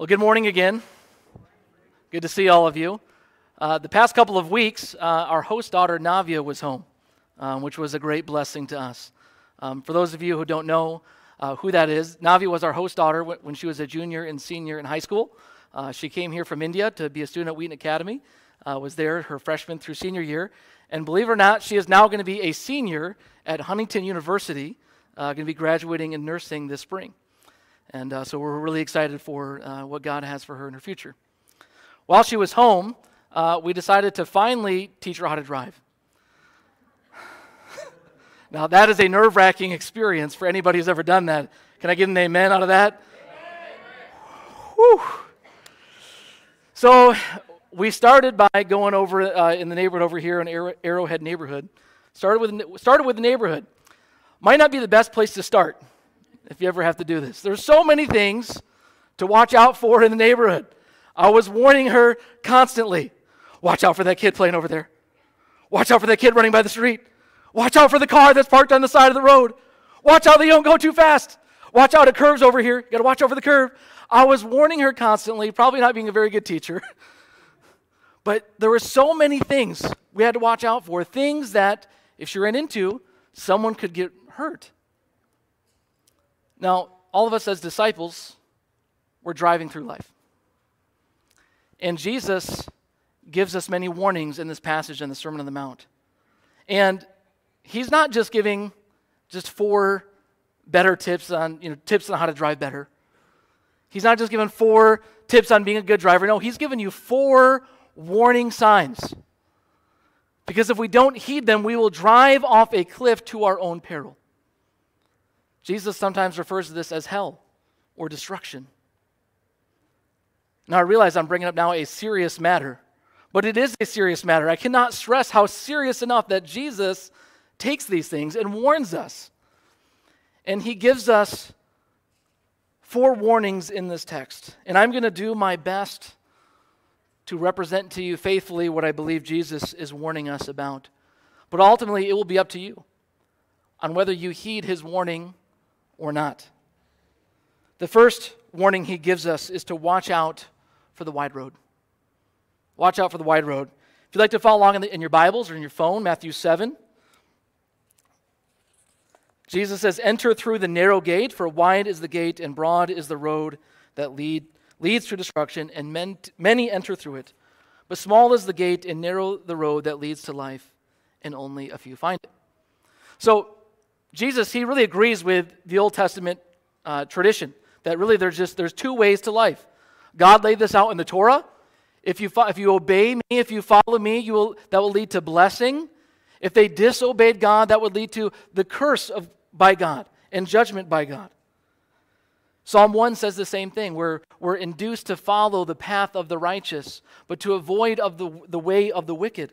Well, good morning again. Good to see all of you. The past couple of weeks, our host daughter Navia was home, which was a great blessing to us. For those of you who don't know who that is, Navia was our host daughter when she was a junior and senior in high school. She came here from India to be a student at Wheaton Academy, was there her freshman through senior year. And believe it or not, she is now going to be a senior at Huntington University, going to be graduating in nursing this spring. And so we're really excited for what God has for her in her future. While she was home, we decided to finally teach her how to drive. Now, that is a nerve-wracking experience for anybody who's ever done that. Can I get an amen out of that? Whew. So we started by going over in the neighborhood over here in Arrowhead neighborhood. Started with the neighborhood. Might not be the best place to start if you ever have to do this. There's so many things to watch out for in the neighborhood. I was warning her constantly. Watch out for that kid playing over there. Watch out for that kid running by the street. Watch out for the car that's parked on the side of the road. Watch out that you don't go too fast. Watch out, it curves over here. You got to watch over the curve. I was warning her constantly, probably not being a very good teacher. But there were so many things we had to watch out for, things that if she ran into, someone could get hurt. Now, all of us as disciples, we're driving through life. And Jesus gives us many warnings in this passage in the Sermon on the Mount. And he's not just giving just 4 better tips on, tips on how to drive better. He's not just giving 4 tips on being a good driver. No, he's given you 4 warning signs. Because if we don't heed them, we will drive off a cliff to our own peril. Jesus sometimes refers to this as hell or destruction. Now I realize I'm bringing up now a serious matter, but it is a serious matter. I cannot stress how serious enough that Jesus takes these things and warns us. And he gives us 4 warnings in this text. And I'm going to do my best to represent to you faithfully what I believe Jesus is warning us about. But ultimately, it will be up to you on whether you heed his warning or not. The first warning he gives us is to watch out for the wide road. Watch out for the wide road. If you'd like to follow along in your Bibles or in your phone, Matthew 7. Jesus says, "Enter through the narrow gate, for wide is the gate and broad is the road that leads to destruction, and many enter through it. But small is the gate and narrow the road that leads to life, and only a few find it." So Jesus, he really agrees with the Old Testament tradition that really there's 2 ways to life. God laid this out in the Torah. If you obey me, if you follow me, that will lead to blessing. If they disobeyed God, that would lead to the curse by God and judgment by God. Psalm 1 says the same thing. We're induced to follow the path of the righteous, but to avoid of the way of the wicked,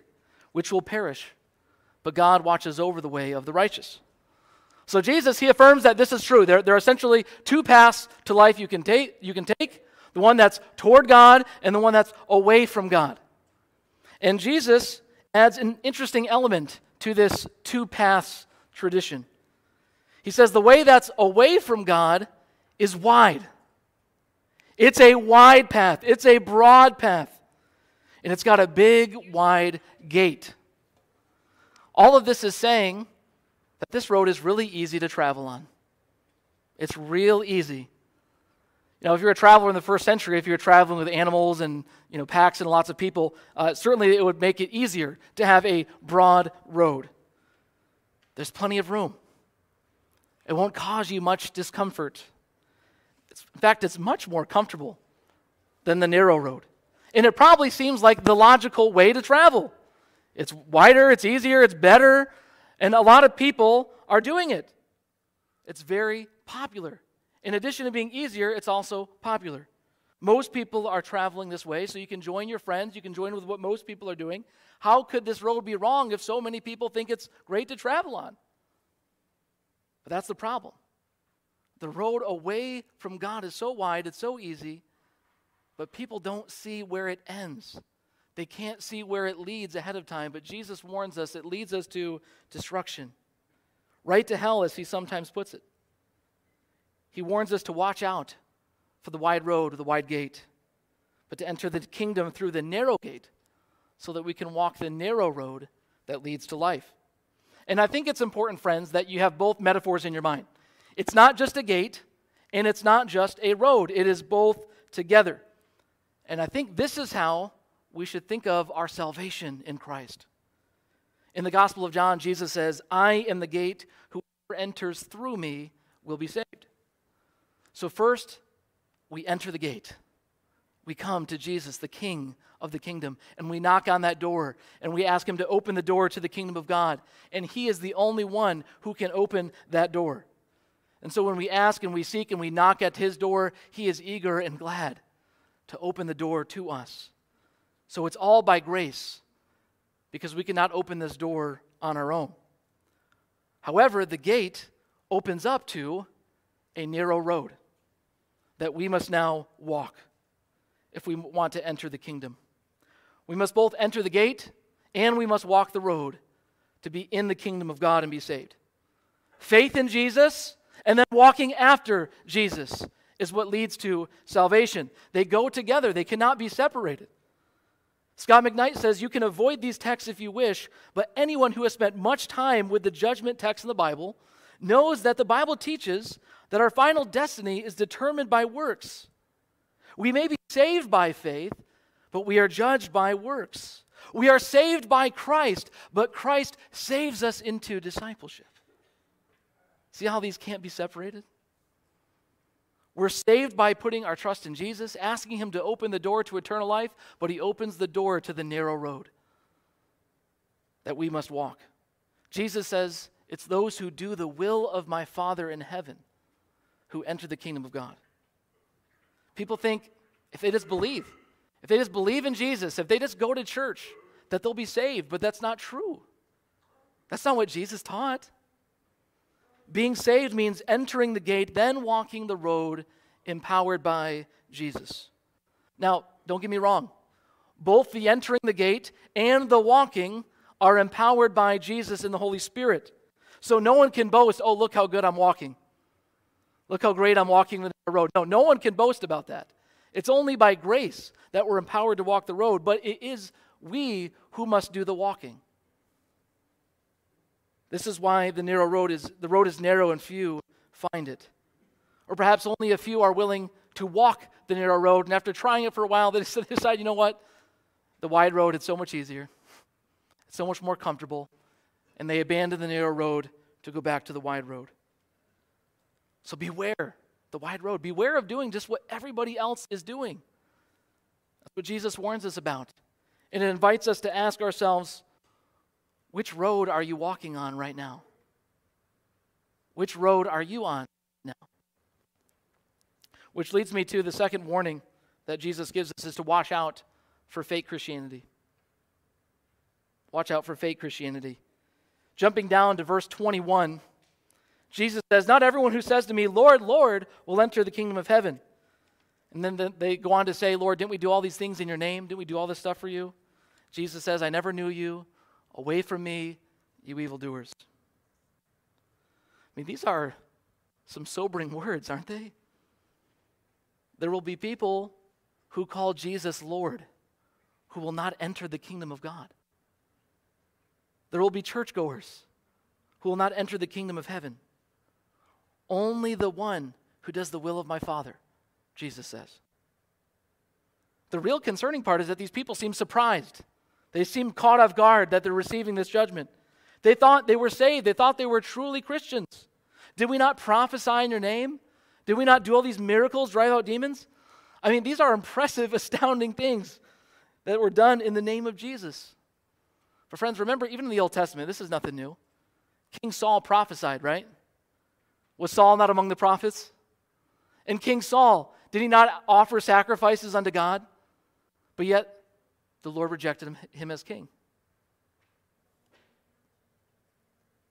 which will perish. But God watches over the way of the righteous. So Jesus, he affirms that this is true. There are essentially 2 paths to life you can take, the one that's toward God and the one that's away from God. And Jesus adds an interesting element to this 2 paths tradition. He says the way that's away from God is wide. It's a wide path. It's a broad path. And it's got a big, wide gate. All of this is saying that this road is really easy to travel on. It's real easy. If you're a traveler in the first century, if you're traveling with animals and packs and lots of people, certainly it would make it easier to have a broad road. There's plenty of room. It won't cause you much discomfort. In fact, it's much more comfortable than the narrow road. And it probably seems like the logical way to travel. It's wider, it's easier, it's better, and a lot of people are doing it. It's very popular. In addition to being easier, it's also popular. Most people are traveling this way, so you can join your friends, you can join with what most people are doing. How could this road be wrong if so many people think it's great to travel on? But that's the problem. The road away from God is so wide, it's so easy, but people don't see where it ends. They can't see where it leads ahead of time, but Jesus warns us it leads us to destruction. Right to hell, as he sometimes puts it. He warns us to watch out for the wide road or the wide gate, but to enter the kingdom through the narrow gate so that we can walk the narrow road that leads to life. And I think it's important, friends, that you have both metaphors in your mind. It's not just a gate, and it's not just a road. It is both together. And I think this is how we should think of our salvation in Christ. In the Gospel of John, Jesus says, "I am the gate. Whoever enters through me will be saved." So first, we enter the gate. We come to Jesus, the King of the kingdom, and we knock on that door, and we ask him to open the door to the kingdom of God. And he is the only one who can open that door. And so when we ask and we seek and we knock at his door, he is eager and glad to open the door to us. So it's all by grace, because we cannot open this door on our own. However, the gate opens up to a narrow road that we must now walk if we want to enter the kingdom. We must both enter the gate and we must walk the road to be in the kingdom of God and be saved. Faith in Jesus and then walking after Jesus is what leads to salvation. They go together. They cannot be separated. Scott McKnight says, "You can avoid these texts if you wish, but anyone who has spent much time with the judgment text in the Bible knows that the Bible teaches that our final destiny is determined by works. We may be saved by faith, but we are judged by works. We are saved by Christ, but Christ saves us into discipleship." See how these can't be separated? We're saved by putting our trust in Jesus, asking him to open the door to eternal life, but he opens the door to the narrow road that we must walk. Jesus says, "It's those who do the will of my Father in heaven who enter the kingdom of God." People think if they just believe, in Jesus, if they just go to church, that they'll be saved, but that's not true. That's not what Jesus taught. Being saved means entering the gate, then walking the road empowered by Jesus. Now, don't get me wrong. Both the entering the gate and the walking are empowered by Jesus and the Holy Spirit. So no one can boast, "Oh, look how good I'm walking. Look how great I'm walking the road." No, no one can boast about that. It's only by grace that we're empowered to walk the road, but it is we who must do the walking. This is why the narrow road is narrow and few find it. Or perhaps only a few are willing to walk the narrow road, and after trying it for a while, they decide, you know what? The wide road, it's so much easier. It's so much more comfortable. And they abandon the narrow road to go back to the wide road. So beware the wide road. Beware of doing just what everybody else is doing. That's what Jesus warns us about. And it invites us to ask ourselves, which road are you walking on right now? Which road are you on now? Which leads me to the second warning that Jesus gives us, is to watch out for fake Christianity. Watch out for fake Christianity. Jumping down to verse 21, Jesus says, "Not everyone who says to me, 'Lord, Lord,' will enter the kingdom of heaven." And then they go on to say, "Lord, didn't we do all these things in your name? Didn't we do all this stuff for you?" Jesus says, "I never knew you. Away from me, you evildoers." I mean, these are some sobering words, aren't they? There will be people who call Jesus Lord who will not enter the kingdom of God. There will be churchgoers who will not enter the kingdom of heaven. Only the one who does the will of my Father, Jesus says. The real concerning part is that these people seem surprised. They seem caught off guard that they're receiving this judgment. They thought they were saved. They thought they were truly Christians. "Did we not prophesy in your name? Did we not do all these miracles, drive out demons?" I mean, these are impressive, astounding things that were done in the name of Jesus. But friends, remember, even in the Old Testament, this is nothing new. King Saul prophesied, right? Was Saul not among the prophets? And King Saul, did he not offer sacrifices unto God? But yet, the Lord rejected him as king.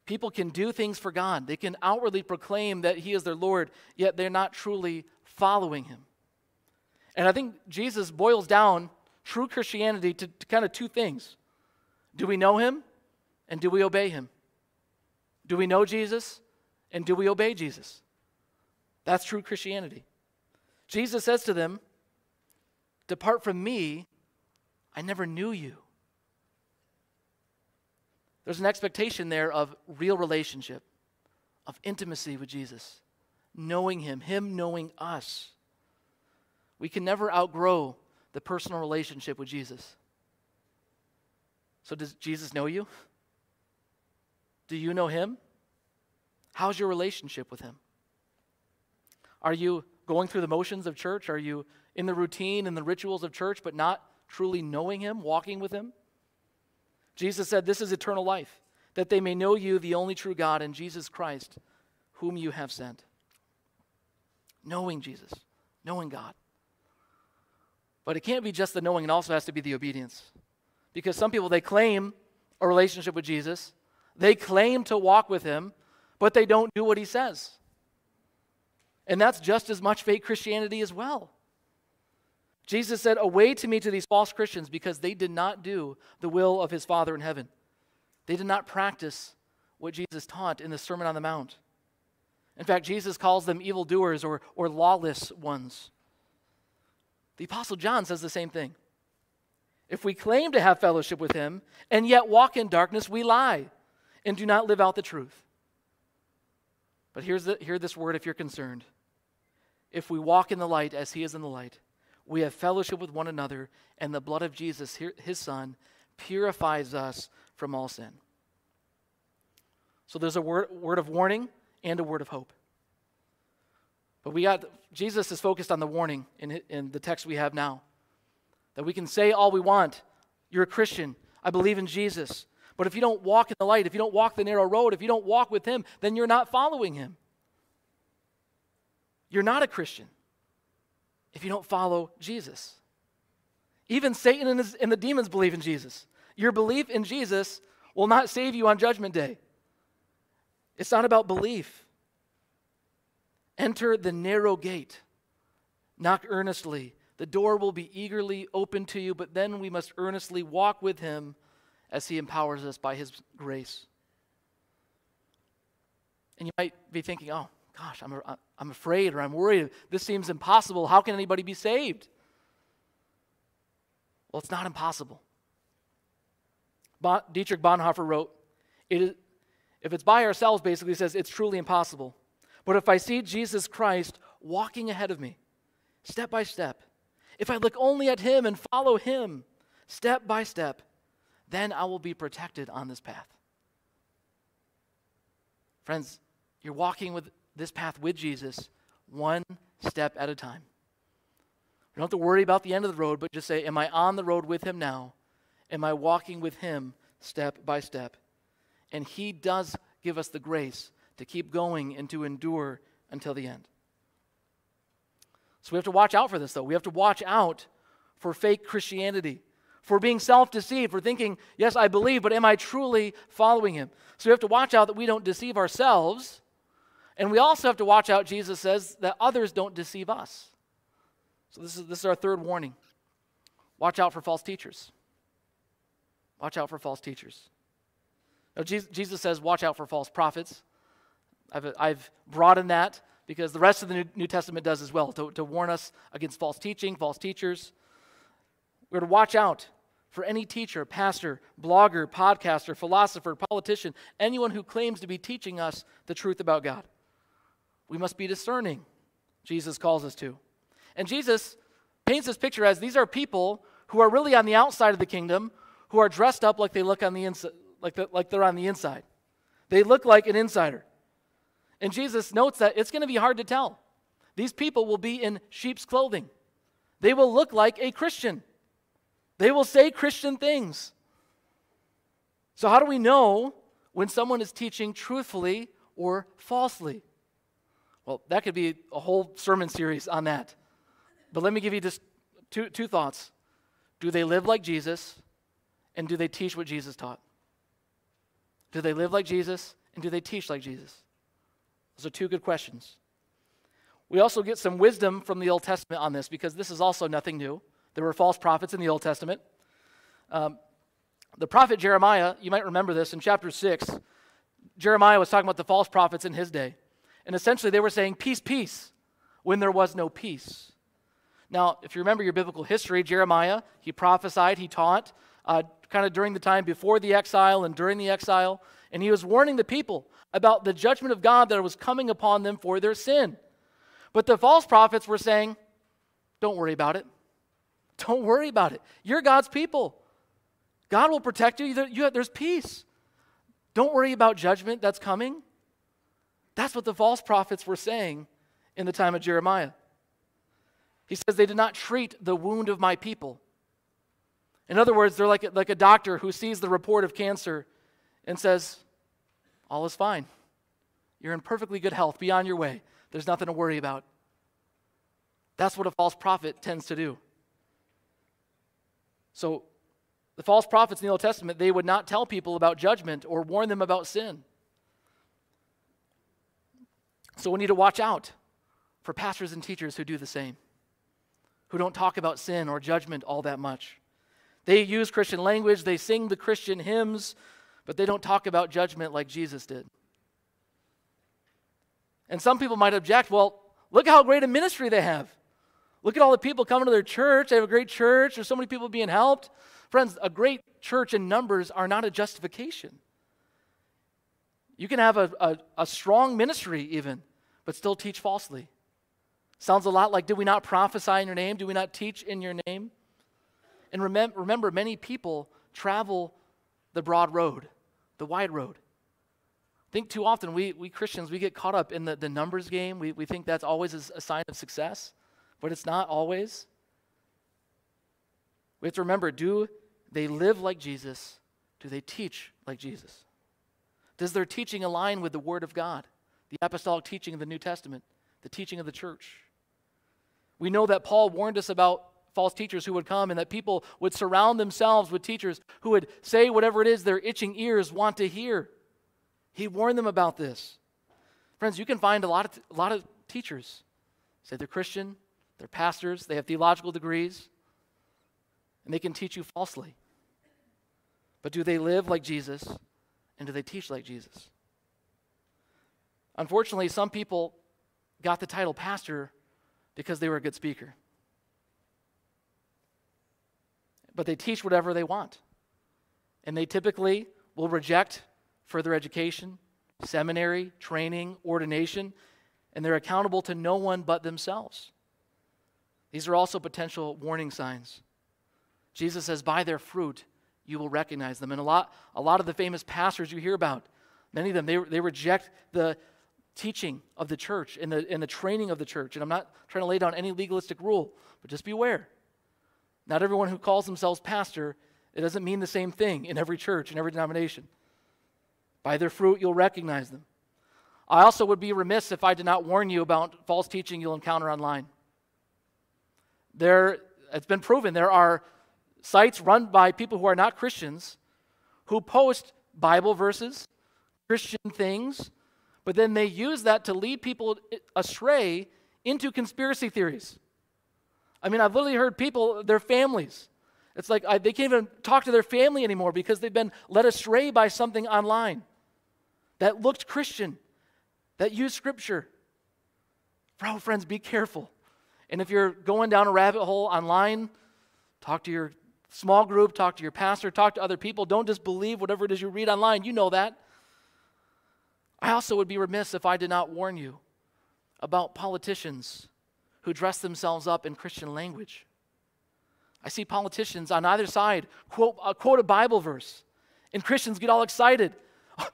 People can do things for God. They can outwardly proclaim that he is their Lord, yet they're not truly following him. And I think Jesus boils down true Christianity to kind of two things. Do we know him and do we obey him? Do we know Jesus and do we obey Jesus? That's true Christianity. Jesus says to them, "Depart from me, I never knew you." There's an expectation there of real relationship, of intimacy with Jesus, knowing him knowing us. We can never outgrow the personal relationship with Jesus. So does Jesus know you? Do you know him? How's your relationship with him? Are you going through the motions of church? Are you in the routine and the rituals of church, but not truly knowing him, walking with him? Jesus said, "This is eternal life, that they may know you, the only true God, and Jesus Christ, whom you have sent." Knowing Jesus, knowing God. But it can't be just the knowing, it also has to be the obedience. Because some people, they claim a relationship with Jesus, they claim to walk with him, but they don't do what he says. And that's just as much fake Christianity as well. Jesus said, "Away to me to these false Christians," because they did not do the will of his Father in heaven. They did not practice what Jesus taught in the Sermon on the Mount. In fact, Jesus calls them evildoers or lawless ones. The Apostle John says the same thing. "If we claim to have fellowship with him and yet walk in darkness, we lie and do not live out the truth." But hear this word if you're concerned. "If we walk in the light as he is in the light, we have fellowship with one another, and the blood of Jesus, his Son, purifies us from all sin." So there's a word of warning and a word of hope. But Jesus is focused on the warning in the text we have now. That we can say all we want, "You're a Christian, I believe in Jesus." But if you don't walk in the light, if you don't walk the narrow road, if you don't walk with him, then you're not following him. You're not a Christian if you don't follow Jesus. Even Satan and the demons believe in Jesus. Your belief in Jesus will not save you on Judgment Day. It's not about belief. "Enter the narrow gate. Knock earnestly. The door will be eagerly opened to you, but then we must earnestly walk with him as he empowers us by his grace." And you might be thinking, "Oh, gosh, I'm afraid, or I'm worried. This seems impossible. How can anybody be saved?" Well, it's not impossible. Dietrich Bonhoeffer wrote, if it's by ourselves, basically, he says, "It's truly impossible. But if I see Jesus Christ walking ahead of me, step by step, if I look only at him and follow him, step by step, then I will be protected on this path." Friends, you're walking with this path with Jesus, one step at a time. You don't have to worry about the end of the road, but just say, "Am I on the road with him now? Am I walking with him step by step?" And he does give us the grace to keep going and to endure until the end. So we have to watch out for this, though. We have to watch out for fake Christianity, for being self-deceived, for thinking, "Yes, I believe, but am I truly following him?" So we have to watch out that we don't deceive ourselves. And we also have to watch out, Jesus says, that others don't deceive us. So this is our third warning. Watch out for false teachers. Watch out for false teachers. Now, Jesus says, watch out for false prophets. I've broadened that because the rest of the New Testament does as well, to warn us against false teaching, false teachers. We're to watch out for any teacher, pastor, blogger, podcaster, philosopher, politician, anyone who claims to be teaching us the truth about God. We must be discerning, Jesus calls us to. And Jesus paints this picture as these are people who are really on the outside of the kingdom, who are dressed up like they look on the inside, like they're on the inside. They look like an insider. And Jesus notes that it's going to be hard to tell. These people will be in sheep's clothing. They will look like a Christian. They will say Christian things. So how do we know when someone is teaching truthfully or falsely? Well, that could be a whole sermon series on that. But let me give you just two thoughts. Do they live like Jesus, and do they teach what Jesus taught? Do they live like Jesus, and do they teach like Jesus? Those are two good questions. We also get some wisdom from the Old Testament on this, because this is also nothing new. There were false prophets in the Old Testament. The prophet Jeremiah, you might remember this, in chapter 6, Jeremiah was talking about the false prophets in his day. And essentially they were saying, "Peace, peace," when there was no peace. Now, if you remember your biblical history, Jeremiah, he prophesied, he taught, kind of during the time before the exile and during the exile, and he was warning the people about the judgment of God that was coming upon them for their sin. But the false prophets were saying, don't worry about it. Don't worry about it. You're God's people. God will protect you. There's peace. Don't worry about judgment that's coming. That's what the false prophets were saying in the time of Jeremiah. He says they did not treat the wound of my people. In other words, they're like a doctor who sees the report of cancer and says, all is fine. You're in perfectly good health. Be on your way. There's nothing to worry about. That's what a false prophet tends to do. So the false prophets in the Old Testament, they would not tell people about judgment or warn them about sin. So we need to watch out for pastors and teachers who do the same, who don't talk about sin or judgment all that much. They use Christian language, they sing the Christian hymns, but they don't talk about judgment like Jesus did. And some people might object, well, look how great a ministry they have. Look at all the people coming to their church. They have a great church. There's so many people being helped. Friends, a great church in numbers are not a justification. You can have a strong ministry even, but still teach falsely. Sounds a lot like, did we not prophesy in your name? Do we not teach in your name? And remember, many people travel the broad road, the wide road. I think too often we Christians, we get caught up in the numbers game. We think that's always a sign of success, but it's not always. We have to remember, do they live like Jesus? Do they teach like Jesus? Does their teaching align with the Word of God, the apostolic teaching of the New Testament, the teaching of the church? We know that Paul warned us about false teachers who would come and that people would surround themselves with teachers who would say whatever it is their itching ears want to hear. He warned them about this. Friends, you can find a lot of teachers. Say they're Christian, they're pastors, they have theological degrees, and they can teach you falsely. But do they live like Jesus, and do they teach like Jesus? Unfortunately, some people got the title pastor because they were a good speaker. But they teach whatever they want. And they typically will reject further education, seminary, training, ordination, and they're accountable to no one but themselves. These are also potential warning signs. Jesus says, by their fruit, you will recognize them. And a lot of the famous pastors you hear about, many of them, they reject the teaching of the church and the training of the church. And I'm not trying to lay down any legalistic rule, but just beware. Not everyone who calls themselves pastor, it doesn't mean the same thing in every church, in every denomination. By their fruit, you'll recognize them. I also would be remiss if I did not warn you about false teaching you'll encounter online. It's been proven there are sites run by people who are not Christians who post Bible verses, Christian things, but then they use that to lead people astray into conspiracy theories. I mean, I've literally heard people, their families. It's like they can't even talk to their family anymore because they've been led astray by something online that looked Christian, that used Scripture. Bro, friends, be careful. And if you're going down a rabbit hole online, talk to your small group, talk to your pastor, talk to other people. Don't just believe whatever it is you read online. You know that. I also would be remiss if I did not warn you about politicians who dress themselves up in Christian language. I see politicians on either side quote a Bible verse, and Christians get all excited.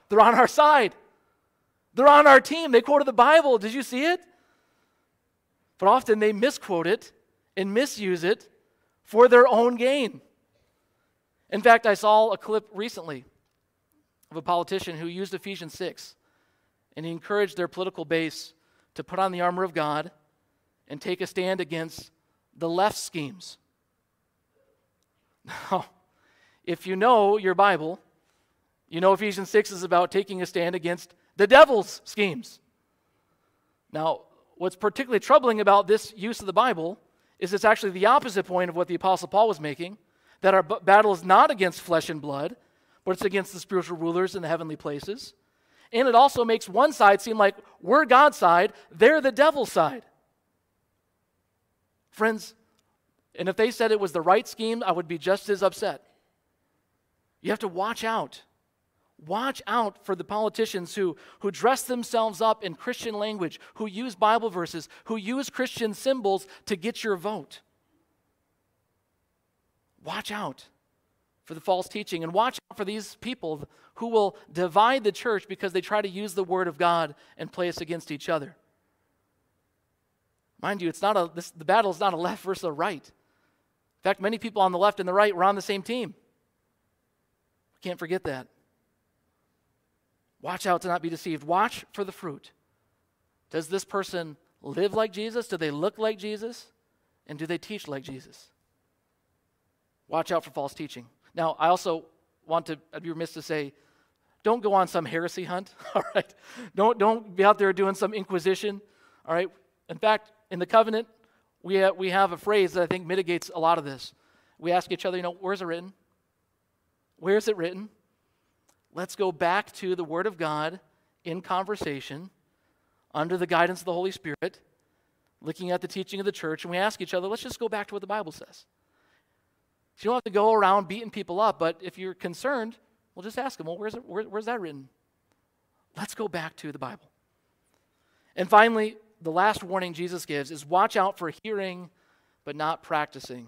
They're on our side. They're on our team. They quoted the Bible. Did you see it? But often they misquote it and misuse it for their own gain. In fact, I saw a clip recently of a politician who used Ephesians 6, and he encouraged their political base to put on the armor of God and take a stand against the left schemes. Now, if you know your Bible, you know Ephesians 6 is about taking a stand against the devil's schemes. Now, what's particularly troubling about this use of the Bible is it's actually the opposite point of what the Apostle Paul was making, that our battle is not against flesh and blood, but it's against the spiritual rulers in the heavenly places. And it also makes one side seem like we're God's side, they're the devil's side. Friends, And if they said it was the right scheme, I would be just as upset. You have to watch out. Watch out for the politicians who dress themselves up in Christian language, who use Bible verses, who use Christian symbols to get your vote. Watch out for the false teaching, and watch out for these people who will divide the church because they try to use the Word of God and play us against each other. Mind you, the battle is not a left versus a right. In fact, many people on the left and the right were on the same team. We can't forget that. Watch out to not be deceived. Watch for the fruit. Does this person live like Jesus? Do they look like Jesus? And do they teach like Jesus? Watch out for false teaching. Now, I also want to, I'd be remiss to say, don't go on some heresy hunt, all right? Don't be out there doing some inquisition, all right? In fact, in the covenant, we have a phrase that I think mitigates a lot of this. We ask each other, where's it written? Where is it written? Let's go back to the Word of God in conversation under the guidance of the Holy Spirit, looking at the teaching of the church, and we ask each other, let's just go back to what the Bible says. So you don't have to go around beating people up, but if you're concerned, well, just ask them, well, where's that written? Let's go back to the Bible. And finally, the last warning Jesus gives is watch out for hearing but not practicing.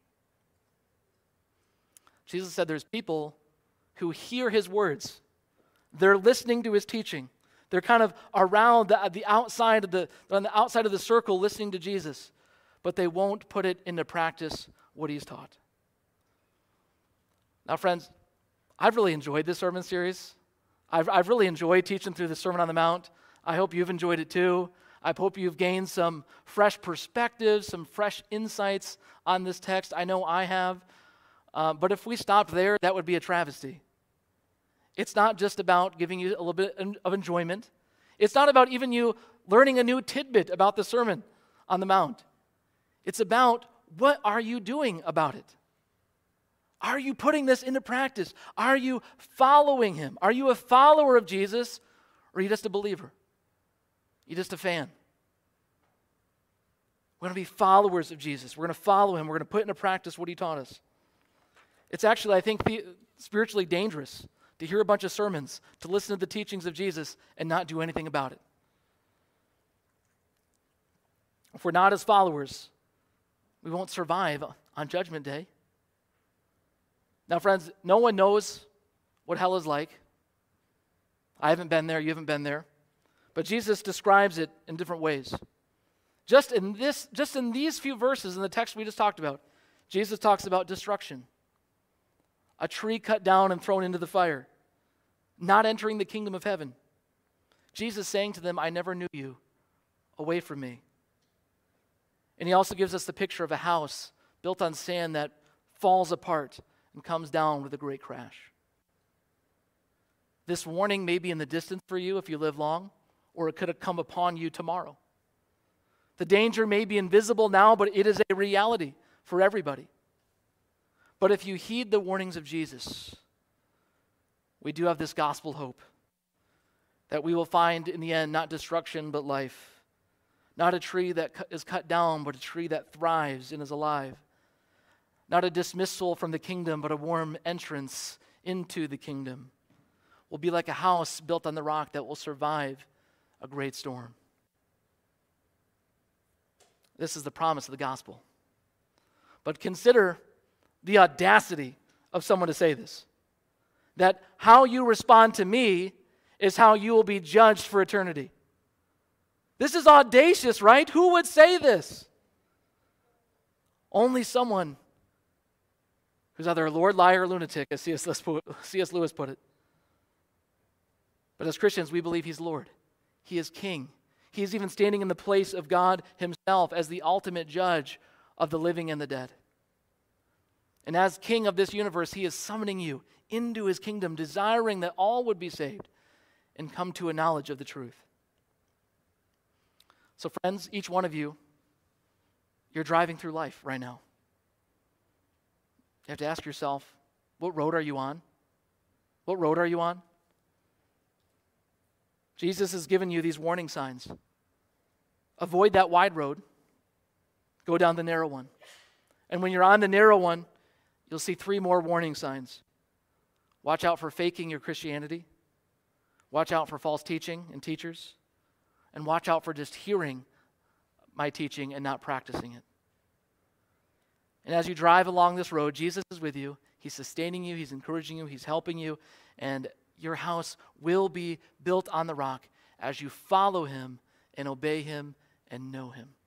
Jesus said there's people who hear his words. They're listening to his teaching. They're kind of around the outside of the circle listening to Jesus, but they won't put it into practice what he's taught. Now, friends, I've really enjoyed this sermon series. I've really enjoyed teaching through the Sermon on the Mount. I hope you've enjoyed it too. I hope you've gained some fresh perspectives, some fresh insights on this text. I know I have. But if we stopped there, that would be a travesty. It's not just about giving you a little bit of enjoyment. It's not about even you learning a new tidbit about the Sermon on the Mount. It's about, what are you doing about it? Are you putting this into practice? Are you following him? Are you a follower of Jesus, or are you just a believer? You're just a fan. We're going to be followers of Jesus. We're going to follow him. We're going to put into practice what he taught us. It's actually, I think, spiritually dangerous to hear a bunch of sermons, to listen to the teachings of Jesus, and not do anything about it. If we're not his followers, we won't survive on Judgment Day. Now, friends, no one knows what hell is like. I haven't been there, you haven't been there. But Jesus describes it in different ways. Just in these few verses in the text we just talked about, Jesus talks about destruction. A tree cut down and thrown into the fire. Not entering the kingdom of heaven. Jesus saying to them, I never knew you. Away from me. And he also gives us the picture of a house built on sand that falls apart and comes down with a great crash. This warning may be in the distance for you if you live long, or it could have come upon you tomorrow. The danger may be invisible now, but it is a reality for everybody. But if you heed the warnings of Jesus, we do have this gospel hope that we will find in the end not destruction but life. Not a tree that is cut down, but a tree that thrives and is alive. Not a dismissal from the kingdom, but a warm entrance into the kingdom. We'll be like a house built on the rock that will survive a great storm. This is the promise of the gospel. But consider the audacity of someone to say this, that how you respond to me is how you will be judged for eternity. This is audacious, right? Who would say this? Only someone who's either a Lord, liar, or lunatic, as C.S. Lewis put it. But as Christians, we believe he's Lord. He is King. He is even standing in the place of God himself as the ultimate judge of the living and the dead. And as king of this universe, he is summoning you into his kingdom, desiring that all would be saved and come to a knowledge of the truth. So friends, each one of you, you're driving through life right now. You have to ask yourself, what road are you on? What road are you on? Jesus has given you these warning signs. Avoid that wide road. Go down the narrow one. And when you're on the narrow one, you'll see three more warning signs. Watch out for faking your Christianity. Watch out for false teaching and teachers. And watch out for just hearing my teaching and not practicing it. And as you drive along this road, Jesus is with you. He's sustaining you. He's encouraging you. He's helping you. And your house will be built on the rock as you follow him and obey him and know him.